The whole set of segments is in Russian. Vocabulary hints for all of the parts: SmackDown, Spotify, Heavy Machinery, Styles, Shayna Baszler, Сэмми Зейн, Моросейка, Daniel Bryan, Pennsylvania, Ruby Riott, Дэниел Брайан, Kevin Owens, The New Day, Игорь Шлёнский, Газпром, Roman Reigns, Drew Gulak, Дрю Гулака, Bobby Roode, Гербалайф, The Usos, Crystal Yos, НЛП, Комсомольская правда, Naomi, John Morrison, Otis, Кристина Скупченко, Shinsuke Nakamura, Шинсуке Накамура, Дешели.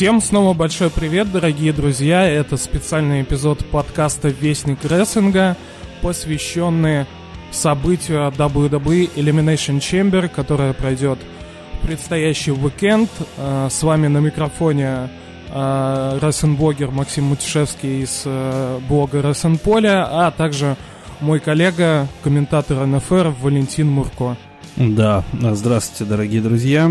Всем снова большой привет, дорогие друзья. Это специальный эпизод подкаста «Вестник рестлинга», посвященный событию от WWE Elimination Chamber, которое пройдет в предстоящий уикенд. С вами на микрофоне рестлинг-блогер Максим Матюшевский из блога «Рессинполе», а также мой коллега, комментатор НФР Валентин Мурко. Да, здравствуйте, дорогие друзья.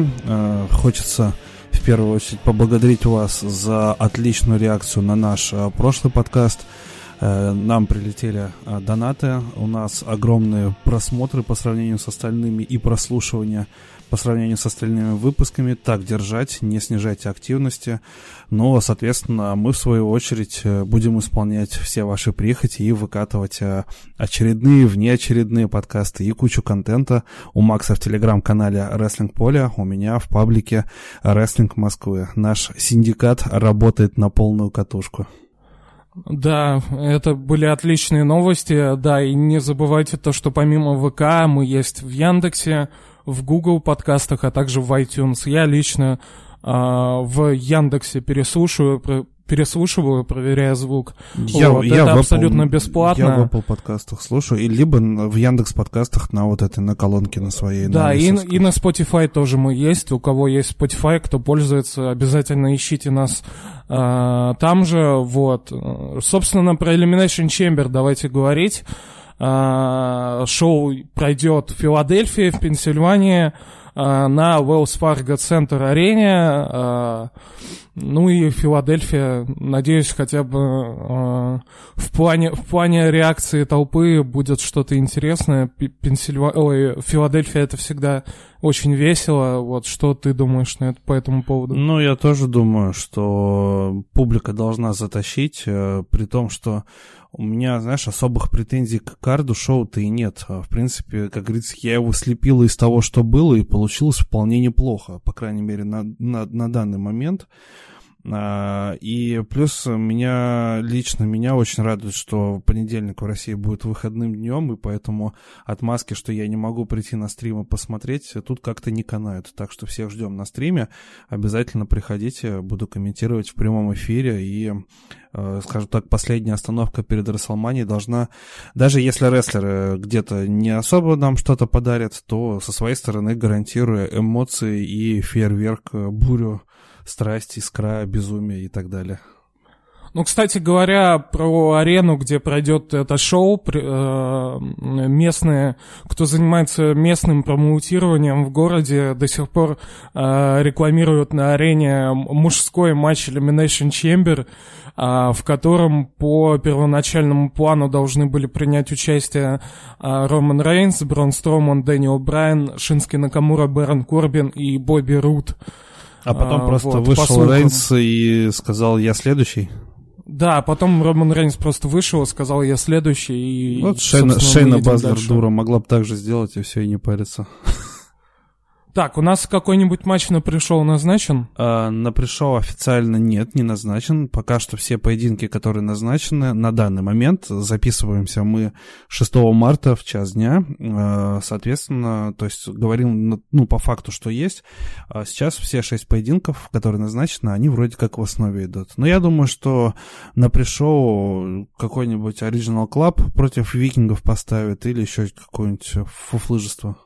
Хочется в первую очередь поблагодарить вас за отличную реакцию на наш прошлый подкаст. Нам прилетели донаты, у нас огромные просмотры по сравнению с остальными и прослушивания по сравнению с остальными выпусками. Так держать, не снижайте активности. Но, соответственно, мы в свою очередь будем исполнять все ваши прихоти и выкатывать очередные, внеочередные подкасты и кучу контента. У Макса в телеграм-канале «Рессинполе», у меня в паблике «Рестлинг Москвы». Наш синдикат работает на полную катушку. Да, это были отличные новости. Да, и не забывайте то, что помимо ВК мы есть в Яндексе, в Google подкастах, а также в iTunes. Я лично в Яндексе переслушиваю, проверяя звук. Это абсолютно бесплатно. Я в Apple подкастах слушаю, и либо в Яндекс подкастах на вот этой, на колонке на своей. Да, и на Spotify тоже мы есть. У кого есть Spotify, кто пользуется, обязательно ищите нас там же. Вот. Собственно, про Elimination Chamber давайте говорить. Шоу пройдет в Филадельфии, в Пенсильвании, на Wells Fargo Center арене. Ну и Филадельфия, надеюсь, хотя бы в плане реакции толпы будет что-то интересное. Филадельфия — это всегда очень весело. Вот что ты думаешь по этому поводу? Ну, я тоже думаю, что публика должна затащить, при том, что у меня, знаешь, особых претензий к карду шоу-то и нет. В принципе, как говорится, я его слепил из того, что было, и получилось вполне неплохо, по крайней мере, на данный момент. И плюс меня очень радует, что понедельник в России будет выходным днем, и поэтому отмазки, что я не могу прийти на стрим и посмотреть, тут как-то не канают. Так что всех ждем на стриме, обязательно приходите, буду комментировать в прямом эфире. И, скажем так, последняя остановка перед WrestleMania должна, даже если рестлеры где-то не особо нам что-то подарят, то со своей стороны гарантируя эмоции и фейерверк, бурю, страсть, искра, безумие и так далее. Ну, кстати говоря, про арену, где пройдет это шоу, местные, кто занимается местным промоутированием в городе, до сих пор рекламируют на арене мужской матч Elimination Chamber, в котором по первоначальному плану должны были принять участие Роман Рейнс, Брон Строман, Дэниел Брайан, Шинсуке Накамура, Бэрон Корбин и Бобби Руд. А потом просто вот, вышел Рейнс и сказал: «Я следующий». Да, потом Роман Рейнс просто вышел и сказал: «Я следующий». И, вот Шейна Базлер, дура, могла бы так же сделать и все, и не париться. Так, у нас какой-нибудь матч на пришел назначен? На пришел официально нет, не назначен. Пока что все поединки, которые назначены на данный момент, записываемся мы 6 марта в час дня. Соответственно, то есть говорим, ну, по факту, что есть. Сейчас все 6 поединков, которые назначены, они вроде как в основе идут. Но я думаю, что на пришел какой-нибудь Original Club против викингов поставят или еще какое-нибудь фуфлыжество.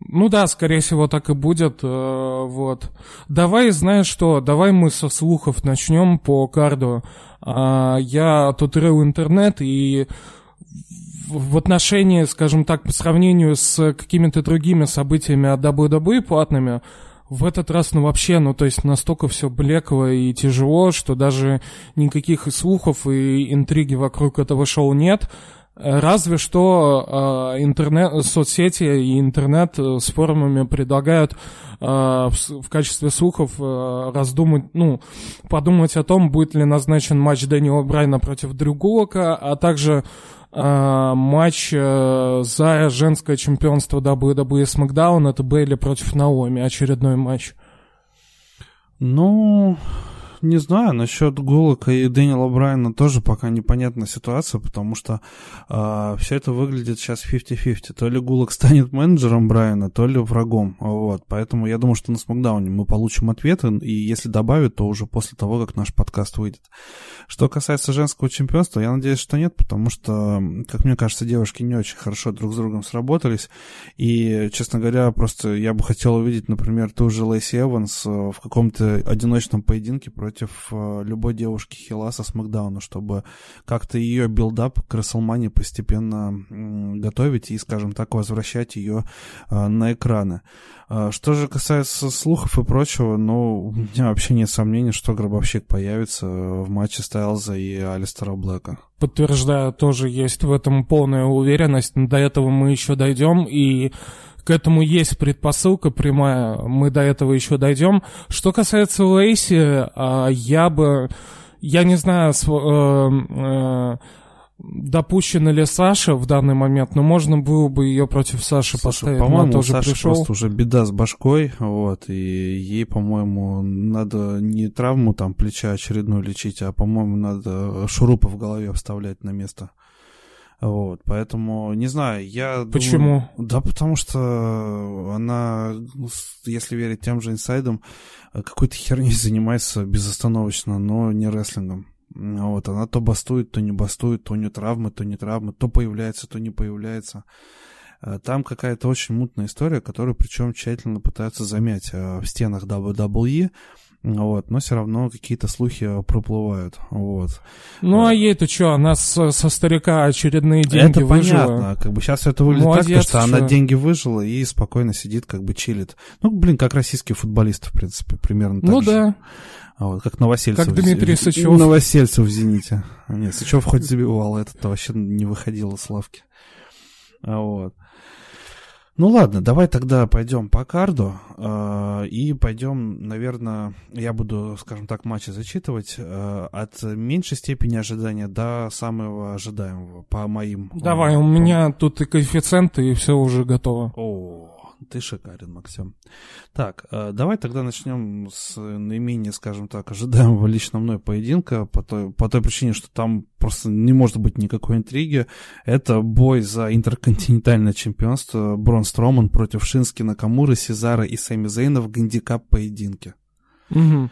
Ну да, скорее всего, так и будет. Вот. Давай, знаешь что, давай мы со слухов начнем по карду. Я тут рыл интернет, и в отношении, скажем так, по сравнению с какими-то другими событиями от WWE платными, в этот раз, ну вообще, ну то есть настолько все блекло и тяжело, что даже никаких и слухов, и интриги вокруг этого шоу нет. Разве что соцсети и интернет с форумами предлагают в качестве слухов раздумать, ну, подумать о том, будет ли назначен матч Дэниела Брайана против Дрю Гулака, а также матч за женское чемпионство WWE SmackDown, это Бейли против Наоми, очередной матч. Ну, не знаю, насчет Гулака и Дэниела Брайана тоже пока непонятна ситуация, потому что все это выглядит сейчас 50-50. То ли Гулак станет менеджером Брайана, то ли врагом. Вот. Поэтому я думаю, что на Смакдауне мы получим ответы, и если добавят, то уже после того, как наш подкаст выйдет. Что касается женского чемпионства, я надеюсь, что нет, потому что, как мне кажется, девушки не очень хорошо друг с другом сработались, и, честно говоря, просто я бы хотел увидеть, например, ту же Лейси Эванс в каком-то одиночном поединке против любой девушки хила со Смакдауна, чтобы как-то ее билдап к Расселмане постепенно готовить и, скажем так, возвращать ее на экраны. Что же касается слухов и прочего, ну, у меня вообще нет сомнений, что Гробовщик появится в матче Стайлза и Алистера Блэка. Подтверждаю, тоже есть в этом полная уверенность. До этого мы еще дойдем, и к этому есть предпосылка прямая, мы до этого еще дойдем. Что касается Лейси, я не знаю, допущена ли Саша в данный момент, но можно было бы ее против Саши поставить. По-моему, тоже Саша пришел. Просто уже беда с башкой, вот, и ей, по-моему, надо не травму там плеча очередную лечить, а, по-моему, надо шурупы в голове вставлять на место. Вот, поэтому, не знаю, я Почему? Думаю, да, потому что она, если верить тем же инсайдам, какой-то херней занимается безостановочно, но не рестлингом. Вот, она то бастует, то не бастует, то у нее травмы, то не травмы, то появляется, то не появляется. Там какая-то очень мутная история, которую причем тщательно пытаются замять в стенах WWE. Вот, но все равно какие-то слухи проплывают, вот. Ну, а ей-то что, она со старика очередные деньги это выжила. Это понятно, как бы сейчас это выглядит Молодец, так, что она деньги выжила и спокойно сидит, как бы чилит. Ну, блин, как российские футболисты, в принципе, примерно так же. Ну, да. Вот, как Новосельцев. Как Дмитрий Сычев. Новосельцев в «Зените». Нет, Сычев хоть забивал, а этот-то вообще не выходил с лавки. Вот. Ну ладно, давай тогда пойдем по карду и пойдем, наверное, я буду, скажем так, матчи зачитывать от меньшей степени ожидания до самого ожидаемого, по моим... Давай, у меня тут и коэффициенты, и все уже готово. О, ты шикарен, Максим. Так, давай тогда начнем с наименее, скажем так, ожидаемого лично мной поединка, по той причине, что там просто не может быть никакой интриги. Это бой за интерконтинентальное чемпионство Брон Строман против Шинсуке Накамуры, Сезара и Сэмми Зейна в гандикап-поединке. Угу.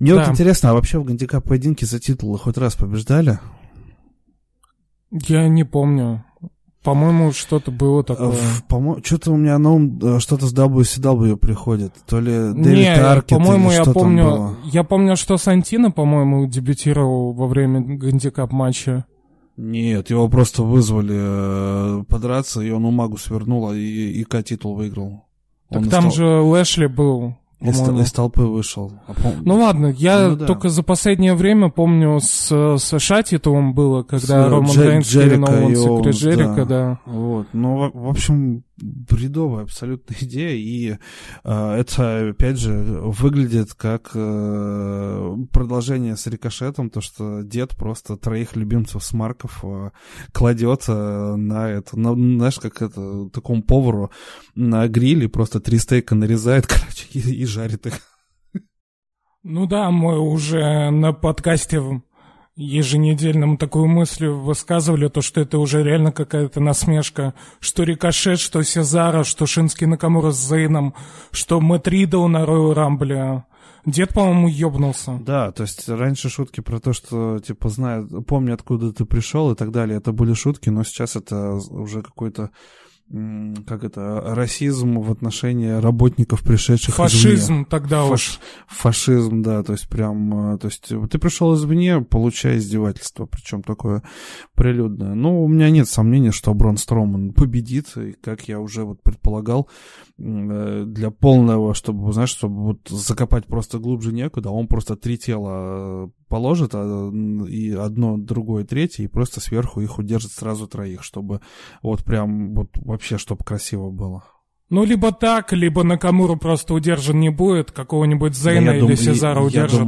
Мне вот интересно, а вообще в гандикап-поединке за титулы хоть раз побеждали? Я не помню. По-моему, что-то было такое. Что-то у меня на ум, что-то с WCW приходит. То ли Дэвид Аркет, или что я помню, там было. Я помню, что Сантино, по-моему, дебютировал во время гандикап-матча. Нет, его просто вызвали подраться, и он Умагу свернул, и ИК титул выиграл. Так он там же Лэшли был. Из толпы вышел. Ну ладно, я только за последнее время помню, с США титулом было, когда Роман Рейнс, Кевин Оуэнс и Джерика, да. Вот. Ну, в общем, бредовая абсолютная идея, и это, опять же, выглядит как продолжение с рикошетом, то, что дед просто троих любимцев Смарков кладет на это, знаешь, как это, такому повару на гриле, просто 3 стейка нарезает, короче, и жарит их. Ну да, мы уже на подкасте еженедельном такую мысль высказывали, то, что это уже реально какая-то насмешка, что Рикошет, что Сезара, что Шинсуке Накамура с Зейном, что Мэтт Риддл на Роял Рамбле. Дед, по-моему, ёбнулся. Да, то есть раньше шутки про то, что, типа, знаю, помню, откуда ты пришел и так далее, это были шутки, но сейчас это уже какой-то, как это, расизм в отношении работников, пришедших извне. Фашизм тогда уж. Фашизм, да, то есть прям, то есть ты пришел извне, получая издевательство, причем такое прилюдное. Но у меня нет сомнений, что Брон Строман победит, и, как я уже вот предполагал, для полного, чтобы, знаешь, чтобы вот закопать просто глубже некуда, он просто 3 тела положит, и одно, другое, третье, и просто сверху их удержит сразу 3, чтобы вот прям вот вообще, чтобы красиво было. Ну, либо так, либо Накамуру просто удержан не будет, какого-нибудь Зейна или Сезара удержит.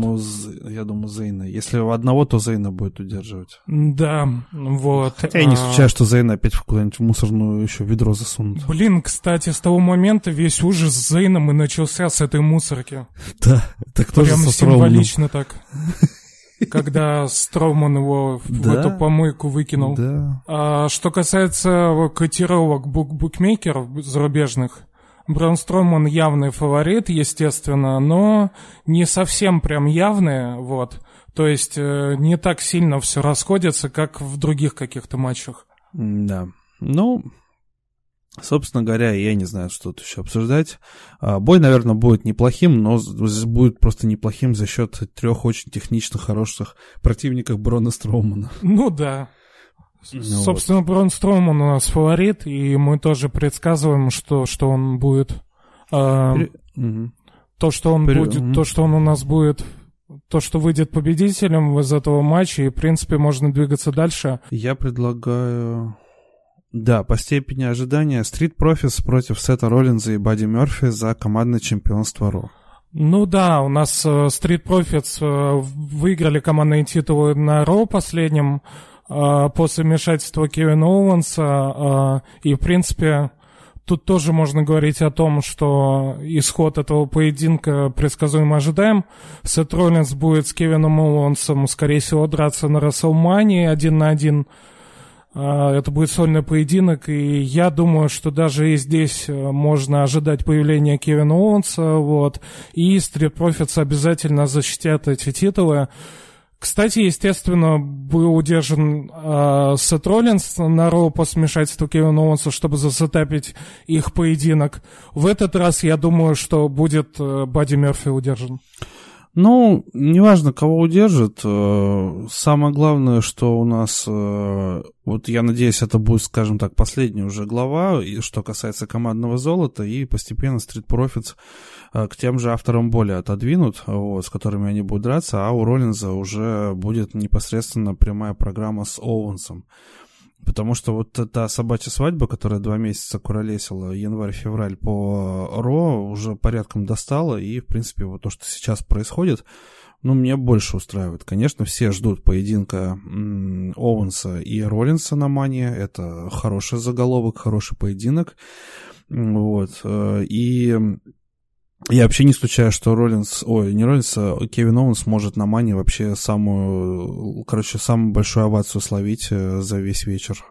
Я думаю, Зейна. Если одного, то Зейна будет удерживать. Да, вот. Хотя я не исключаю, что Зейна опять куда-нибудь в мусорную еще ведро засунут. Блин, кстати, с того момента весь ужас с Зейном и начался с этой мусорки. Да, так тоже со Строуманом. Прям символично так. Когда Строуман его в эту помойку выкинул. Да. А что касается котировок букмекеров зарубежных, Брон Строуман явный фаворит, естественно, но не совсем прям явный, вот. То есть не так сильно все расходится, как в других каких-то матчах. Да. Ну, собственно говоря, я не знаю, что тут еще обсуждать. Бой, наверное, будет неплохим, но будет просто неплохим за счет трех очень технично хороших противников Брона Строумана. Ну да. Собственно, вот. Брон Строуман у нас фаворит, и мы тоже предсказываем, что он будет. То, что он будет, то, что он у нас будет. То, что выйдет победителем из этого матча, и, в принципе, можно двигаться дальше. Я предлагаю... Да, по степени ожидания Street Profits против Сета Роллинза и Бадди Мёрфи за командное чемпионство Ро. Ну да, у нас Street Profits выиграли командные титулы на Ро последнем после вмешательства Кевина Оуэнса. И, в принципе, тут тоже можно говорить о том, что исход этого поединка предсказуемо ожидаем. Сет Роллинс будет с Кевином Оуэнсом, скорее всего, драться на WrestleMania 1-1. Это будет сольный поединок, и я думаю, что даже и здесь можно ожидать появления Кевина Оуэнса, вот, и Street Profits обязательно защитят эти титулы. Кстати, естественно, был удержан Сет Роллинс на Роу после вмешательства Кевина Оуэнса, чтобы засетапить их поединок. В этот раз, я думаю, что будет Бадди Мерфи удержан. Ну, неважно, кого удержит. Самое главное, что у нас, вот я надеюсь, это будет, скажем так, последняя уже глава, и что касается командного золота, и постепенно Street Profits к тем же авторам боли отодвинут, вот, с которыми они будут драться, а у Роллинза уже будет непосредственно прямая программа с Оуэнсом. Потому что вот та собачья свадьба, которая 2 месяца куролесила, январь-февраль по Ро, уже порядком достала, и, в принципе, вот то, что сейчас происходит, ну, меня больше устраивает. Конечно, все ждут поединка Оуэнса и Роллинса на Мане, это хороший заголовок, хороший поединок, вот, и... Я вообще не исключаю, что Кевин Оуэнс может на Мане вообще самую большую овацию словить за весь вечер.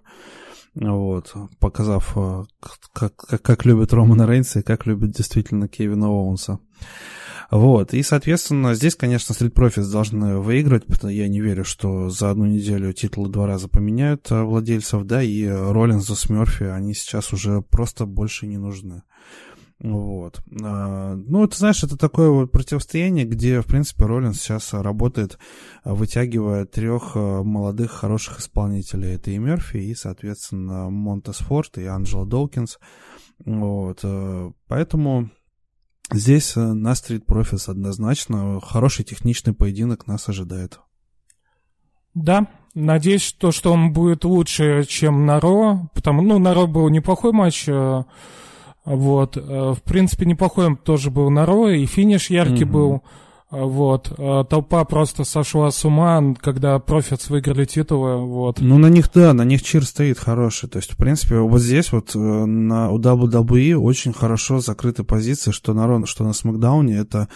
Вот, показав, как любит Романа Рейнса и как любит действительно Кевина Оуэнса. Вот, и, соответственно, здесь, конечно, Street Profits должны выиграть, потому что я не верю, что за одну неделю титулы 2 раза поменяют владельцев, да, и Роллинзу с Мёрфи, они сейчас уже просто больше не нужны. Вот. Ну, ты знаешь, это такое вот противостояние, где, в принципе, Роллинс сейчас работает, вытягивая 3 молодых, хороших исполнителей. Это и Мерфи, и, соответственно, Монтесфорд, и Анджела Доукинс. Вот. Поэтому здесь на Street Profits однозначно хороший техничный поединок нас ожидает. Да, надеюсь, что он будет лучше, чем на Ро. Потому, ну, на Ро был неплохой матч. Вот, в принципе, неплохой тоже был на Ро, и финиш яркий был, вот, толпа просто сошла с ума, когда Profits выиграли титулы, вот. Ну, на них чир стоит хороший, то есть, в принципе, вот здесь вот у WWE очень хорошо закрыты позиции, что на Ро, что на Смакдауне, это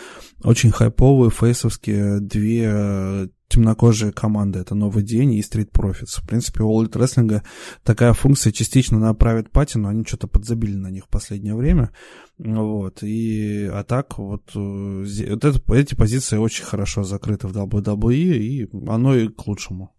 очень хайповые фейсовские 2 темнокожие команды, это Новый День и Street Profits. В принципе, у All Elite Wrestling такая функция частично на Private Party, но они что-то подзабили на них в последнее время. Вот. А так, эти позиции очень хорошо закрыты в WWE, и оно и к лучшему.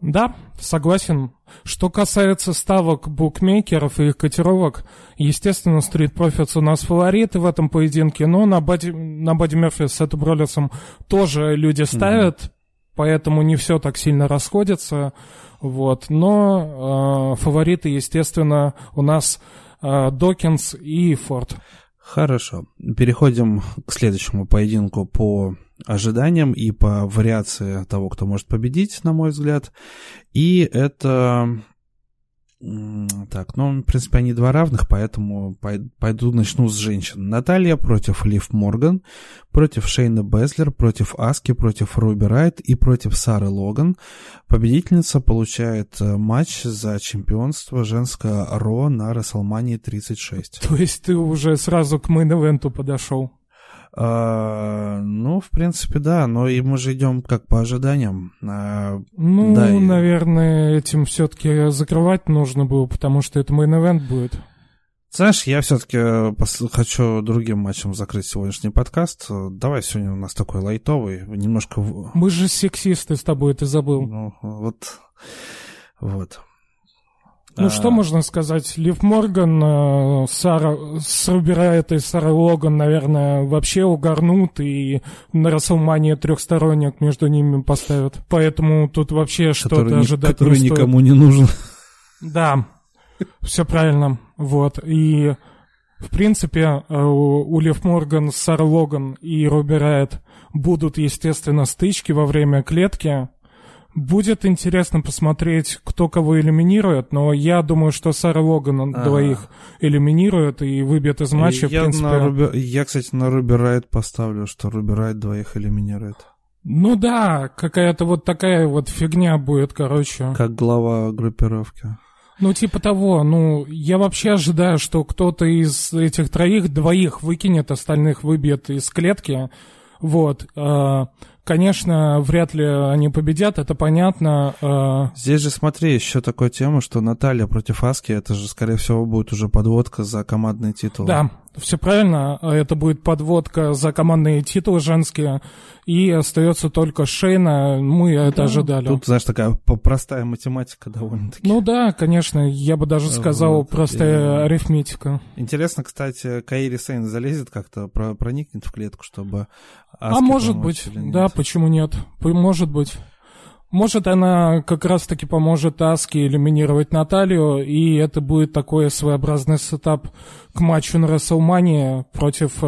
Да, согласен. Что касается ставок букмекеров и их котировок, естественно, Street Profits у нас фавориты в этом поединке, но на Бадди Мерфи с Сетом Роллинсом тоже люди ставят, поэтому не все так сильно расходится. Вот. Но фавориты, естественно, у нас Докинс и Форд. Хорошо. Переходим к следующему поединку по ожиданиям и по вариации того, кто может победить, на мой взгляд. И это Так, ну, в принципе, они два равных, поэтому пойду начну с женщин. Наталья против Лив Морган, против Шейны Бэзлер, против Аски, против Руби Райт и против Сары Логан. Победительница получает матч за чемпионство женское Ро на WrestleMania 36. То есть ты уже сразу к мейн-эвенту подошел? Ну, в принципе, да, но и мы же идем как по ожиданиям. Ну, да, наверное, этим все-таки закрывать нужно было, потому что это мейн-эвент будет. Знаешь, я все-таки хочу другим матчем закрыть сегодняшний подкаст. Давай сегодня у нас такой лайтовый, немножко... Мы же сексисты с тобой, ты забыл. Ну, вот. Ну, что можно сказать? Лив Морган, с Руби Райт и Сарой Логан, наверное, вообще угарнут, и на WrestleMania трехсторонник между ними поставят. Поэтому тут вообще что-то ожидать не стоит. Который никому не нужен. Да, все правильно. Вот, и, в принципе, у Лив Морган, Сары Логан и Руби Райт будут, естественно, стычки во время клетки. Будет интересно посмотреть, кто кого элиминирует, но я думаю, что Сара Логан двоих элиминирует и выбьет из матча, в принципе. Я, кстати, на Руби Райт поставлю, что Руби Райт двоих элиминирует. Ну да, какая-то вот такая вот фигня будет, короче. Как глава группировки. Ну, типа того, ну, я вообще ожидаю, что кто-то из этих троих двоих выкинет, остальных выбьет из клетки. Вот, конечно, вряд ли они победят, это понятно. Здесь же, смотри, еще такая тема, что Наталья против Аски, это же, скорее всего, будет уже подводка за командные титулы. Да, все правильно, это будет подводка за командные титулы женские, и остается только Шейна, мы это ожидали. Тут, знаешь, такая простая математика довольно-таки. Ну да, конечно, я бы даже сказал, вот, простая арифметика. Интересно, кстати, Каири Сейн залезет как-то, проникнет в клетку, чтобы... Аски, может быть, да, почему нет? Может быть. Может, она как раз-таки поможет Аске элиминировать Наталью, и это будет такой своеобразный сетап к матчу на WrestleMania против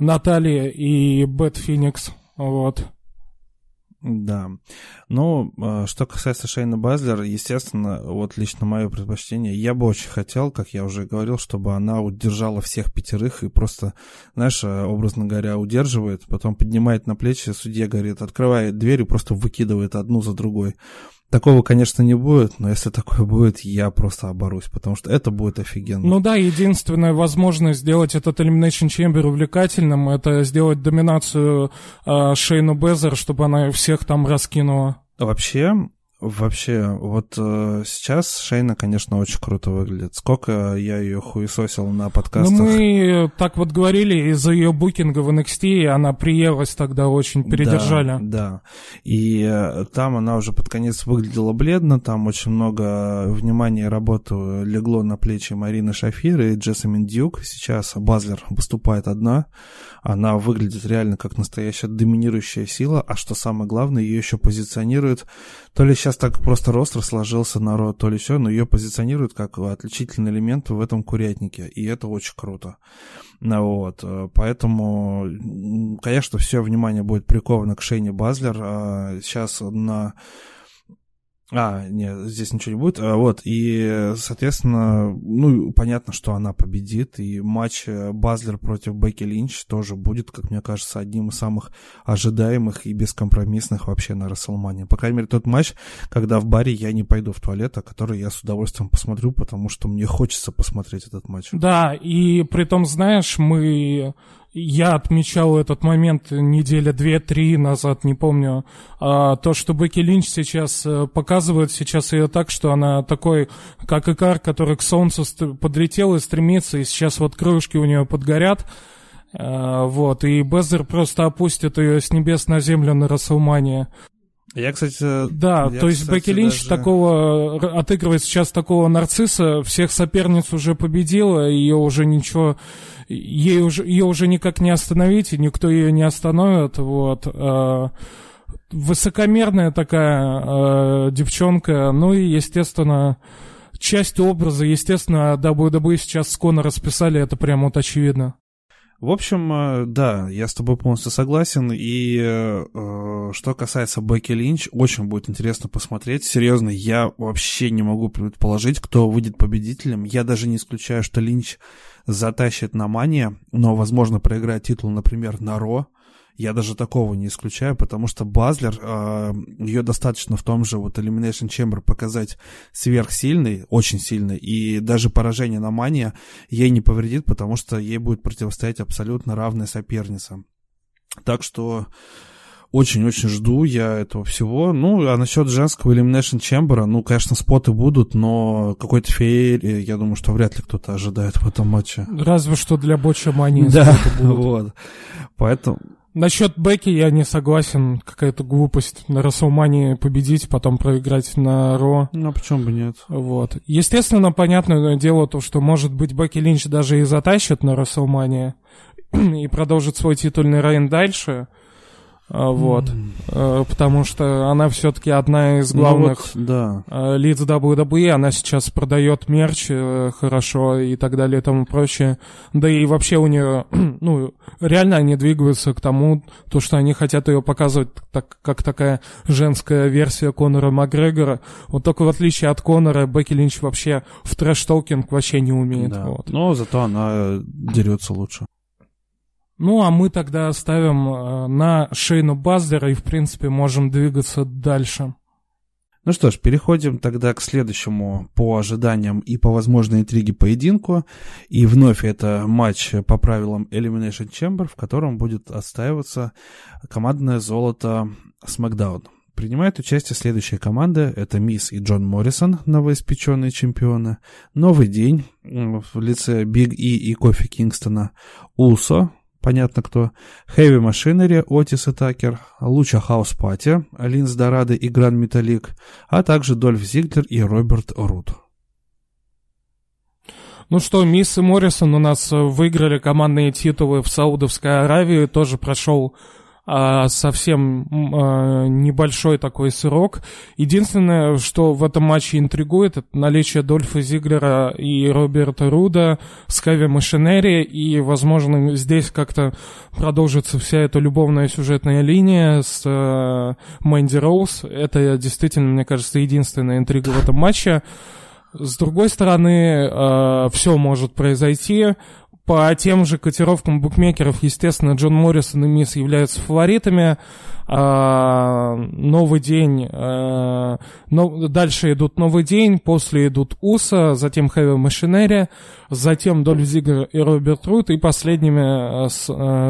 Натальи и Бэт Феникс. Вот. Да. Ну, что касается Шейны Базлер, естественно, вот лично мое предпочтение, я бы очень хотел, как я уже говорил, чтобы она удержала всех пятерых и просто, знаешь, образно говоря, удерживает, потом поднимает на плечи, судья говорит, открывает дверь и просто выкидывает одну за другой. Такого, конечно, не будет, но если такое будет, я просто оборусь, потому что это будет офигенно. Ну да, единственная возможность сделать этот Elimination Chamber увлекательным, это сделать доминацию Шейну Бэзлер, чтобы она всех там раскинула. Вообще, вот сейчас Шейна, конечно, очень круто выглядит. Сколько я ее хуесосил на подкастах. Ну, мы так вот говорили, из-за ее букинга в NXT она приелась тогда очень, передержали. Да. И там она уже под конец выглядела бледно, там очень много внимания и работы легло на плечи Марины Шафир и Джессамин Дьюк. Сейчас Базлер выступает одна. Она выглядит реально как настоящая доминирующая сила, а что самое главное, ее еще позиционируют, то ли сейчас так просто ростер сложился народ, то ли еще, но ее позиционируют как отличительный элемент в этом курятнике, и это очень круто. Вот, поэтому, конечно, все внимание будет приковано к Шейне Базлер. Сейчас на... нет, здесь ничего не будет. Вот, и, соответственно, ну, понятно, что она победит, и матч Базлер против Бекки Линч тоже будет, как мне кажется, одним из самых ожидаемых и бескомпромиссных вообще на WrestleMania. По крайней мере, тот матч, когда в баре я не пойду в туалет, а который я с удовольствием посмотрю, потому что мне хочется посмотреть этот матч. Да, и при том, знаешь, я отмечал этот момент недели 2-3 назад, не помню. То, что Бекки Линч сейчас показывает, сейчас ее так, что она такой, как Икар, который к солнцу подлетел и стремится, и сейчас вот крылышки у нее подгорят. Вот, и Бэзлер просто опустит ее с небес на землю на WrestleMania. Я, кстати... Да, то есть Бекки Линч даже... такого отыгрывает сейчас такого нарцисса, всех соперниц уже победила, ее уже ничего... Ее уже никак не остановить, и никто ее не остановит, вот. Высокомерная такая девчонка, ну и, естественно, часть образа, естественно, WWE сейчас с Конора расписали, это прям вот очевидно. В общем, да, я с тобой полностью согласен, и Что касается Бекки Линч, очень будет интересно посмотреть. Серьезно, я вообще не могу предположить, кто выйдет победителем. Я даже не исключаю, что Линч затащит на Мания, но, возможно, проиграет титул, например, на Ро. Я даже такого не исключаю, потому что Базлер, ее достаточно в том же вот Elimination Chamber показать сверхсильной, очень сильной, и даже поражение на Мания ей не повредит, потому что ей будет противостоять абсолютно равная соперница. Так что очень-очень жду я этого всего. Ну, а насчет женского Elimination Chamber, ну, конечно, споты будут, но какой-то феерии, я думаю, что вряд ли кто-то ожидает в этом матче. Разве что для Боча Мани. Да, вот. Поэтому... Насчет Бекки я не согласен. Какая-то глупость на WrestleMania победить, потом проиграть на Ро. Ну, а почему бы нет? Вот. Естественно, понятное дело то, что, может быть, Бекки Линч даже и затащит на WrestleMania и продолжит свой титульный рейн дальше. Вот. Потому что она все-таки одна из главных лиц WWE. Она сейчас продает мерч хорошо и так далее и тому прочее. Да и вообще у нее, ну, реально они двигаются к тому, то, что они хотят ее показывать так, как такая женская версия Конора Макгрегора. Вот только в отличие от Конора, Бекки Линч вообще в трэш-толкинг вообще не умеет. Да. Вот. Но зато она дерется лучше. Ну, а мы тогда ставим на Шейну Бaszler и, в принципе, можем двигаться дальше. Ну что ж, переходим тогда к следующему по ожиданиям и по возможной интриге поединку. И вновь это матч по правилам Elimination Chamber, в котором будет отстаиваться командное золото SmackDown. Принимают участие следующие команды. Это Мисс и Джон Моррисон, новоиспеченные чемпионы. Новый день в лице Биг И и Кофи Кингстона. Усо. Понятно кто. Heavy Machinery, Otis и Такер, Lucha House Party, Линс Дорадо и Гран Металлик, а также Дольф Зиглер и Роберт Руд. Ну что, Мисс и Моррисон у нас выиграли командные титулы в Саудовской Аравии, тоже прошел совсем небольшой такой срок. Единственное, что в этом матче интригует, это наличие Дольфа Зиглера и Роберта Руда с Heavy Machinery, и, возможно, здесь как-то продолжится вся эта любовная сюжетная линия с Мэнди Роуз. Это действительно, мне кажется, единственная интрига в этом матче. С другой стороны, все может произойти. По тем же котировкам букмекеров, естественно, Джон Моррисон и Мисс являются фаворитами. Новый день. Дальше идут Новый день, после идут Усо, затем Heavy Machinery, затем Дольф Зиглер и Роберт Руд, и последними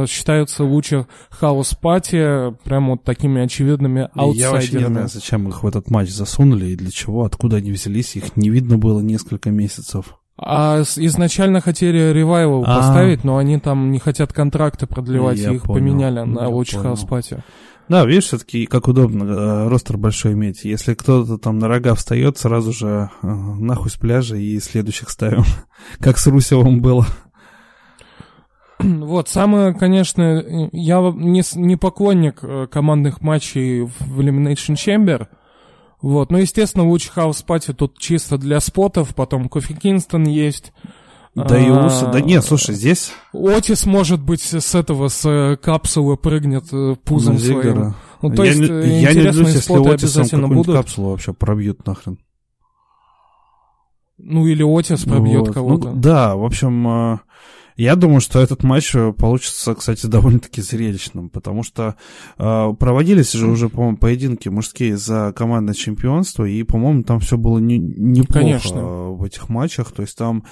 считаются лучше House Party, прям вот такими очевидными аутсайдерами. Я вообще не знаю, зачем их в этот матч засунули и для чего, откуда они взялись, их не видно было несколько месяцев. А изначально хотели ревайвал поставить, но они там не хотят контракты продлевать, и их поменяли на Лучи Хаус Пати. Да, видишь, все-таки как удобно ростер большой иметь. Если кто-то там на рога встает, сразу же нахуй с пляжа и следующих ставим, как с Русевым было. Вот, самое, конечно, я не поклонник командных матчей в Elimination Chamber. Вот, ну, естественно, лучше House Party тут чисто для спотов, потом Кофи Кингстон есть. Да и Усо, да нет, слушай, здесь... Отис, может быть, с этого, с капсулы прыгнет пузом своим. Ну, то есть, интересные споты обязательно будут. Я не люблю, если Отисом какую-нибудь капсулу вообще пробьют нахрен. Ну, или Отис пробьет вот кого-то. Ну, да, в общем... Я думаю, что этот матч получится, кстати, довольно-таки зрелищным, потому что проводились же уже, по-моему, поединки мужские за командное чемпионство, и, по-моему, там все было неплохо. Конечно. В этих матчах, то есть там,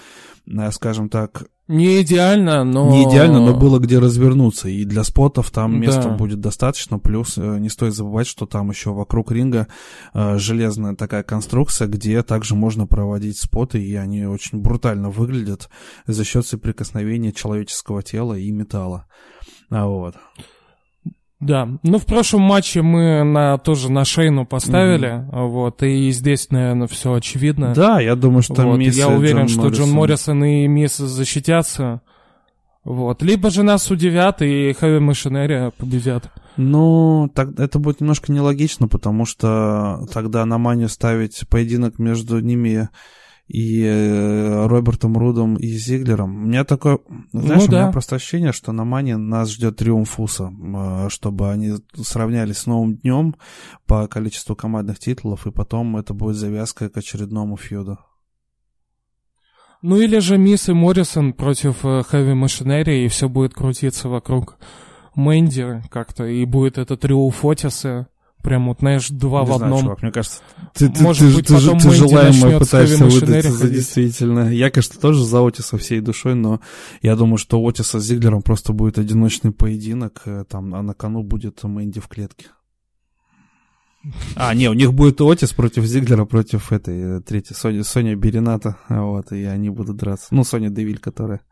скажем так... Не идеально, но было где развернуться, и для спотов там места будет достаточно, плюс не стоит забывать, что там еще вокруг ринга железная такая конструкция, где также можно проводить споты, и они очень брутально выглядят за счет соприкосновения человеческого тела и металла. Вот. Да, ну в прошлом матче мы тоже на Шейну поставили, вот, и здесь, наверное, все очевидно. Да, я думаю, что вот, Мисс и Джон Моррисон. Я уверен, что Джон Моррисон и Мисс защитятся, вот, либо же нас удивят и Heavy Machinery победят. Ну, так, это будет немножко нелогично, потому что тогда на Манию ставить поединок между ними... и Робертом Рудом и Зиглером. У меня такое, знаешь, у меня просто ощущение, что на Мане нас ждет триумф Уса, чтобы они сравнялись с Новым днем по количеству командных титулов, и потом это будет завязка к очередному фьюду. Ну или же Мисс и Моррисон против Хэви Машинери, и все будет крутиться вокруг Мэнди как-то, и будет это триумф Отиса. Прям вот, знаешь, два в одном. Чувак, мне кажется, ты желаемое пытаешься выдать за действительно. Я, конечно, тоже за Отиса всей душой, но я думаю, что Отиса с Зиглером просто будет одиночный поединок, там, а на кону будет Мэнди в клетке. А, не, у них будет Отис против Зиглера, против этой третьей, Соня Берината, вот, и они будут драться. Ну, Соня Девиль, которая...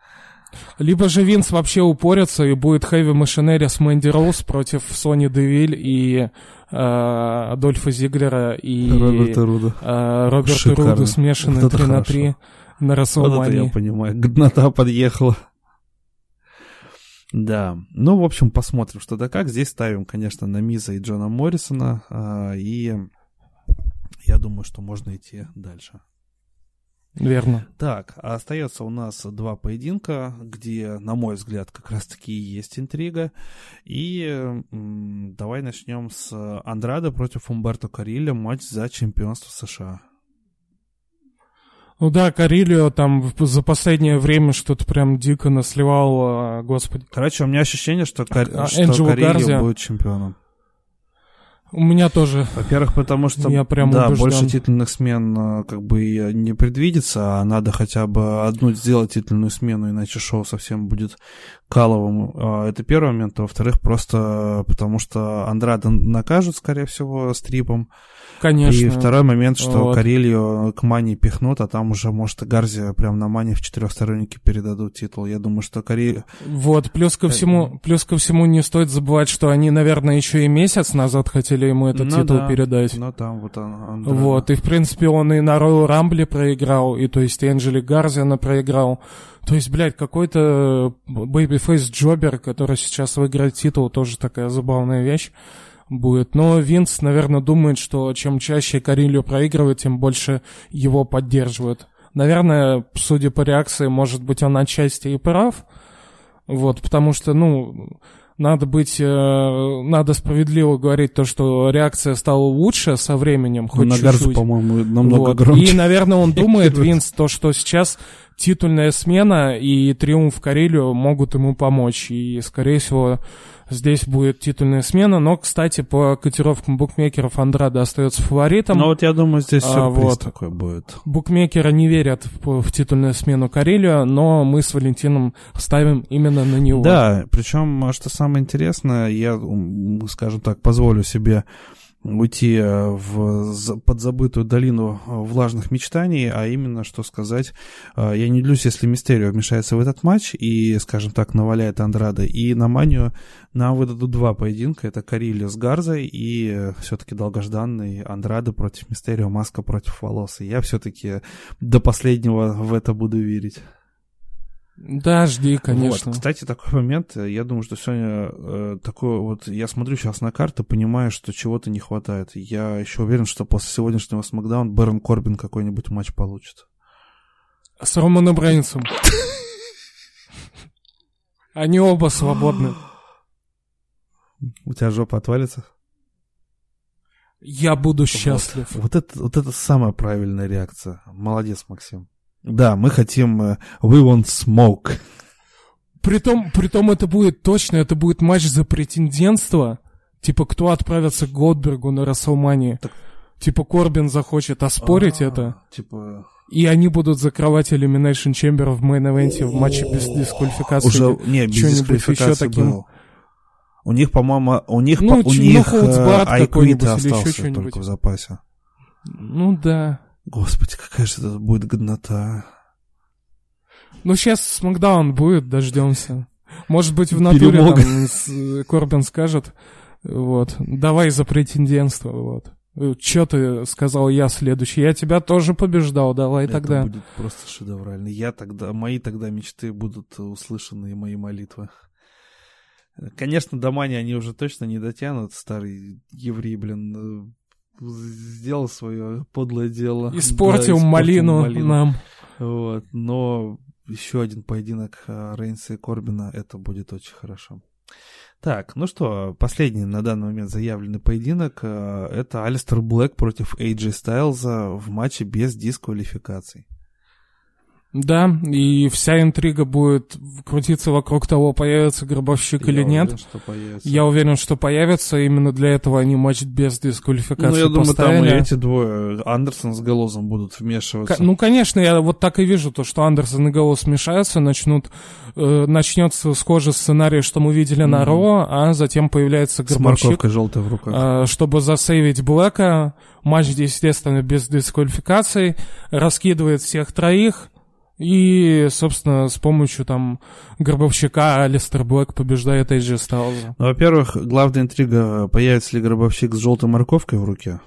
Либо же Винс вообще упорится, и будет Хэви Машинери с Мэнди Роуз против Сони Девиль и Адольфа Зиглера и Роберта Руда. Роберта Руда смешанные 3-3 на Расселмании. Вот это я понимаю. Годнота подъехала. Да. Ну, в общем, посмотрим, что да как. Здесь ставим, конечно, на Миза и Джона Моррисона. И я думаю, что можно идти дальше. Верно. Так, остается у нас два поединка, где, на мой взгляд, как раз-таки и есть интрига. И давай начнем с Андрадо против Умберто Карильо, матч за чемпионство США. Ну да, Карильо там за последнее время что-то прям дико насливал, господи. Короче, у меня ощущение, что Карильо будет чемпионом. У меня тоже. Во-первых, потому что больше титульных смен как бы не предвидится, а надо хотя бы одну сделать титульную смену, иначе шоу совсем будет каловым. Это первый момент. А во-вторых, просто потому что Андрадо накажут, скорее всего, стрипом. Конечно. И второй момент, что вот. Карильо к Мане пихнут, а там уже, может, и Гарзи прям на Мане в четырехстороннике передадут титул. Я думаю, что Карильо... Вот, плюс ко всему не стоит забывать, что они, наверное, еще и месяц назад хотели ему этот титул передать. Ну там вот он... Вот, и в принципе он и на Royal Rumble проиграл, и то есть Энджели Гарзи она проиграл. То есть, блядь, какой-то бэйби-фейс-джобер, который сейчас выиграет титул, тоже такая забавная вещь будет. Но Винс, наверное, думает, что чем чаще Карильо проигрывает, тем больше его поддерживают. Наверное, судя по реакции, может быть, он отчасти и прав. Вот, потому что, надо справедливо говорить то, что реакция стала лучше со временем, хоть на чуть-чуть. На Гарзу, по-моему, намного громче. И, наверное, он думает, Винс, то, что сейчас титульная смена и триумф Карильо могут ему помочь. И, скорее всего, здесь будет титульная смена. Но, кстати, по котировкам букмекеров Андрадо остается фаворитом. Ну вот я думаю, здесь сюрприз такой будет. Букмекеры не верят в титульную смену Карильо, но мы с Валентином ставим именно на него. Да, причем, что самое интересное, я, скажем так, позволю себе... уйти в подзабытую долину влажных мечтаний, а именно, что сказать, я не удивлюсь, если Мистерио вмешается в этот матч и, скажем так, наваляет Андрадо, и на Манию нам выдадут два поединка, это Карильо с Гарзой и все-таки долгожданный Андрадо против Мистерио, маска против волос, и я все-таки до последнего в это буду верить. Да, жди, конечно. Вот, кстати, такой момент, я думаю, что сегодня такое вот, я смотрю сейчас на карту, понимаю, что чего-то не хватает. Я еще уверен, что после сегодняшнего Смакдауна Бэрон Корбин какой-нибудь матч получит. С Романом Рейнсом. Они оба свободны. У тебя жопа отвалится? Я буду счастлив. Вот это самая правильная реакция. Молодец, Максим. Да, мы хотим We want smoke. Притом это будет точно, это будет матч за претендентство. Типа, кто отправится к Голдбергу на Расселмании? Так... Типа, Корбин захочет оспорить это. Типа... И они будут закрывать Elimination Chamber в мейн-эвенте в матче без дисквалификации. Без дисквалификации было. У них, по-моему, Айквита остался только в запасе. Ну да. Господи, какая же это будет годнота. Ну, сейчас Смакдаун будет, дождемся. Может быть, в натуре там, Корбин скажет, вот, давай за претендентство, вот. Че ты сказал, я следующий? Я тебя тоже побеждал, давай это тогда. Это будет просто шедеврально. Мои тогда мечты будут услышаны, и мои молитвы. Конечно, до Мани они уже точно не дотянут, старый еврей, блин, сделал свое подлое дело. Испортил малину нам. Вот. Но еще один поединок Рейнса и Корбина, это будет очень хорошо. Так, ну что, последний на данный момент заявленный поединок — это Алистер Блэк против AJ Стайлза в матче без дисквалификаций. Да, и вся интрига будет крутиться вокруг того, появится гробовщик или нет. Я уверен, что появится. Именно для этого они матч без дисквалификации поставили. Ну, я думаю, там и эти двое, Андерсон с Галлозом, будут вмешиваться. Ну, конечно, я вот так и вижу, то, что Андерсон и Галлоз мешаются, начнется схожий сценарий, что мы видели на Ро, а затем появляется гробовщик. С морковкой желтой в руках. Чтобы засейвить Блэка. Матч, естественно, без дисквалификации. Раскидывает всех троих. И, собственно, с помощью там гробовщика Алистер Блэк побеждает AJ Styles. Ну, во-первых, главная интрига, появится ли гробовщик с желтой морковкой в руке?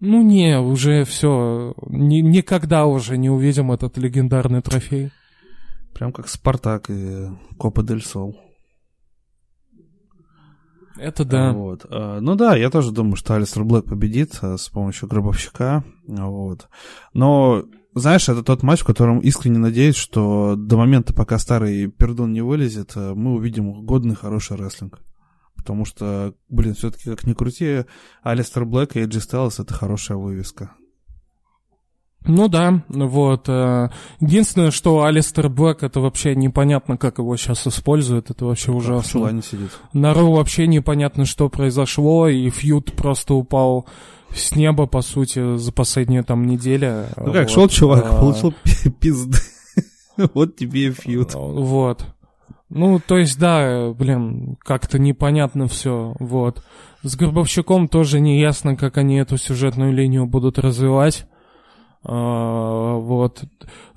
Ну, не, уже все. Никогда уже не увидим этот легендарный трофей. Прям как Спартак и Копа дель Сол. Это да. Вот. Ну да, я тоже думаю, что Алистер Блэк победит с помощью гробовщика. Вот. Но... Знаешь, это тот матч, в котором искренне надеюсь, что до момента, пока старый пердун не вылезет, мы увидим годный, хороший рестлинг. Потому что, блин, все-таки, как ни крути, Алистер Блэк и AJ Styles — это хорошая вывеска. Ну да, вот. Единственное, что Алистер Блэк, это вообще непонятно, как его сейчас используют, это вообще ужасно. В чулане сидит. На Ро вообще непонятно, что произошло, и фьюд просто упал с неба, по сути, за последнюю там неделю. Ну как, вот, шел чувак, получил пизды. Вот тебе и фьюд. Вот. Ну, то есть, да, блин, как-то непонятно все, вот. С Горбовщиком тоже не ясно, как они эту сюжетную линию будут развивать. Вот.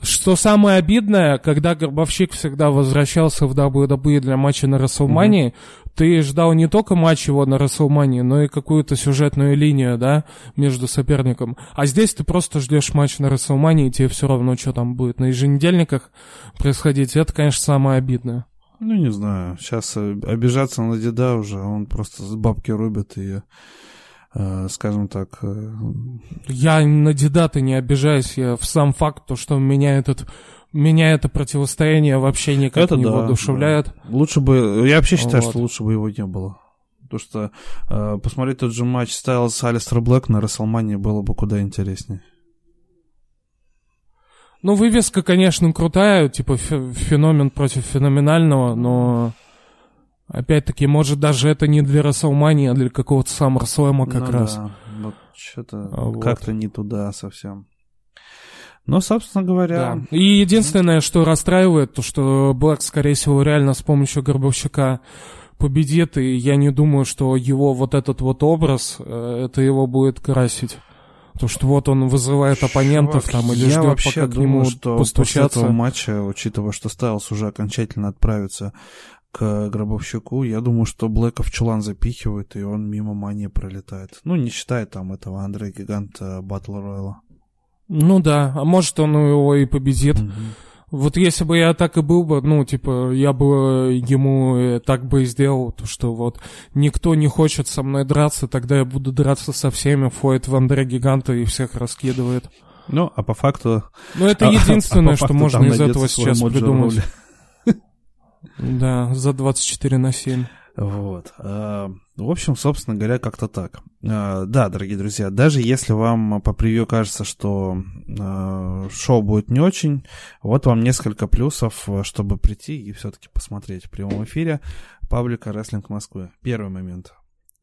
Что самое обидное, когда Горбовщик всегда возвращался в WWE для матча на WrestleMania, ты ждал не только матч его на WrestleMania, но и какую-то сюжетную линию, да, между соперником. А здесь ты просто ждешь матч на WrestleMania, и тебе все равно, что там будет на еженедельниках происходить. Это, конечно, самое обидное. Ну, не знаю. Сейчас обижаться на деда уже, он просто с бабки рубит и... скажем так... Я на деда-то не обижаюсь, я в сам факт, то, что меня это противостояние вообще никак это не воодушевляет. Да. Лучше бы... Я вообще считаю, вот, что лучше бы его не было. Потому что посмотреть тот же матч Стайлс Алистер Блэк на WrestleMania было бы куда интереснее. Ну, вывеска, конечно, крутая, типа феномен против феноменального, но... Опять-таки, может, даже это не для WrestleMania, а для какого-то SummerSlam как раз. Да, вот что-то как-то не туда совсем. Но, собственно говоря... Да. И единственное, что расстраивает, то, что Блэк, скорее всего, реально с помощью Горбовщика победит, и я не думаю, что его вот этот вот образ, это его будет красить. То, что вот он вызывает оппонентов там или ждет, пока к нему постучаться. Я вообще думаю, что после этого матча, учитывая, что Стайлс уже окончательно отправится к Гробовщику, я думаю, что Блэка в чулан запихивают, и он мимо мании пролетает. Ну, не считая там этого Андрея Гиганта Батл Ройла. Ну да, а может, он его и победит. Вот если бы я так и был бы, ну, типа, я бы ему так бы и сделал, то, что вот никто не хочет со мной драться, тогда я буду драться со всеми, входит в Андрея Гиганта и всех раскидывает. Ну, а по факту... Ну, это единственное, что можно из этого сейчас придумать. Да, за 24/7. Вот. В общем, собственно говоря, как-то так. Да, дорогие друзья, даже если вам по превью кажется, что шоу будет не очень, вот вам несколько плюсов, чтобы прийти и все-таки посмотреть в прямом эфире паблика «Рестлинг Москвы». Первый момент.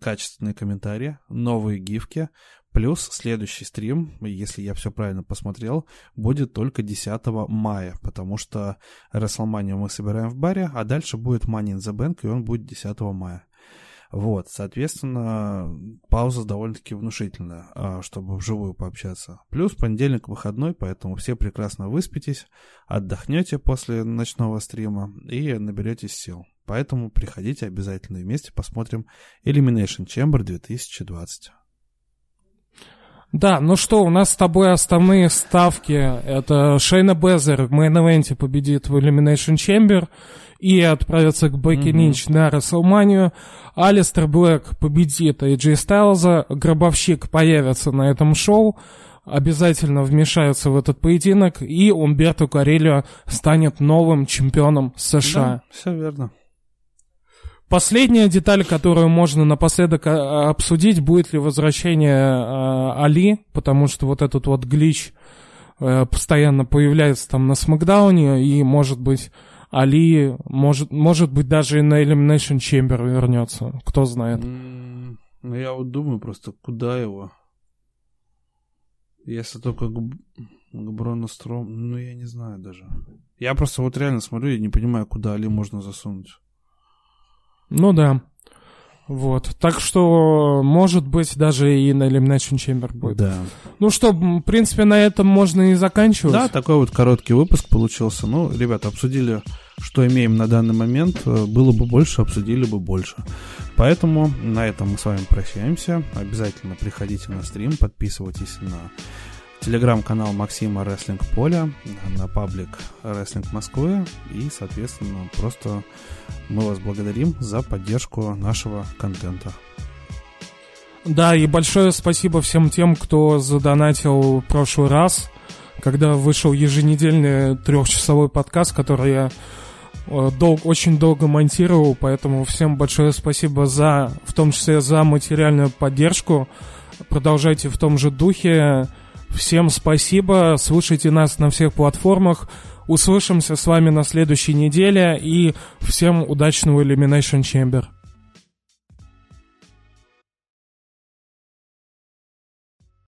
Качественные комментарии, новые гифки. Плюс следующий стрим, если я все правильно посмотрел, будет только 10 мая, потому что WrestleMania мы собираем в баре, а дальше будет Money in the Bank, и он будет 10 мая. Вот, соответственно, пауза довольно-таки внушительная, чтобы вживую пообщаться. Плюс понедельник выходной, поэтому все прекрасно выспитесь, отдохнете после ночного стрима и наберетесь сил. Поэтому приходите обязательно, вместе посмотрим Elimination Chamber 2020. Да, ну что, у нас с тобой основные ставки. Это Шейна Бэзлер в мейн-эвенте победит в Elimination Chamber и отправится к Бекки Линч на WrestleMania. Алистер Блэк победит AJ Стайлза. Гробовщик появится на этом шоу. Обязательно вмешаются в этот поединок. И Умберто Карильо станет новым чемпионом США. Да, все верно. Последняя деталь, которую можно напоследок обсудить, будет ли возвращение Али, потому что вот этот вот глич постоянно появляется там на Смакдауне, и, может быть, Али, может быть, даже и на Elimination Chamber вернется, кто знает. Ну, я вот думаю просто, куда его? Если только к Брону Строму, ну, я не знаю даже. Я просто вот реально смотрю и не понимаю, куда Али можно засунуть. Ну да, вот. Так что, может быть, даже и на Elimination Chamber будет. Да. Ну что, в принципе, на этом можно и заканчивать. Да, такой вот короткий выпуск получился. Ну, ребята, обсудили, что имеем на данный момент. Было бы больше, обсудили бы больше. Поэтому на этом мы с вами прощаемся. Обязательно приходите на стрим, подписывайтесь на телеграм-канал Максима Рессинполе, на паблик Рестлинг Москвы, и, соответственно, просто мы вас благодарим за поддержку нашего контента. Да, и большое спасибо всем тем, кто задонатил в прошлый раз, когда вышел еженедельный 3-часовой подкаст, который я очень долго монтировал, поэтому всем большое спасибо за, в том числе, за материальную поддержку. Продолжайте в том же духе. Всем спасибо, слушайте нас на всех платформах, услышимся с вами на следующей неделе и всем удачного Elimination Chamber.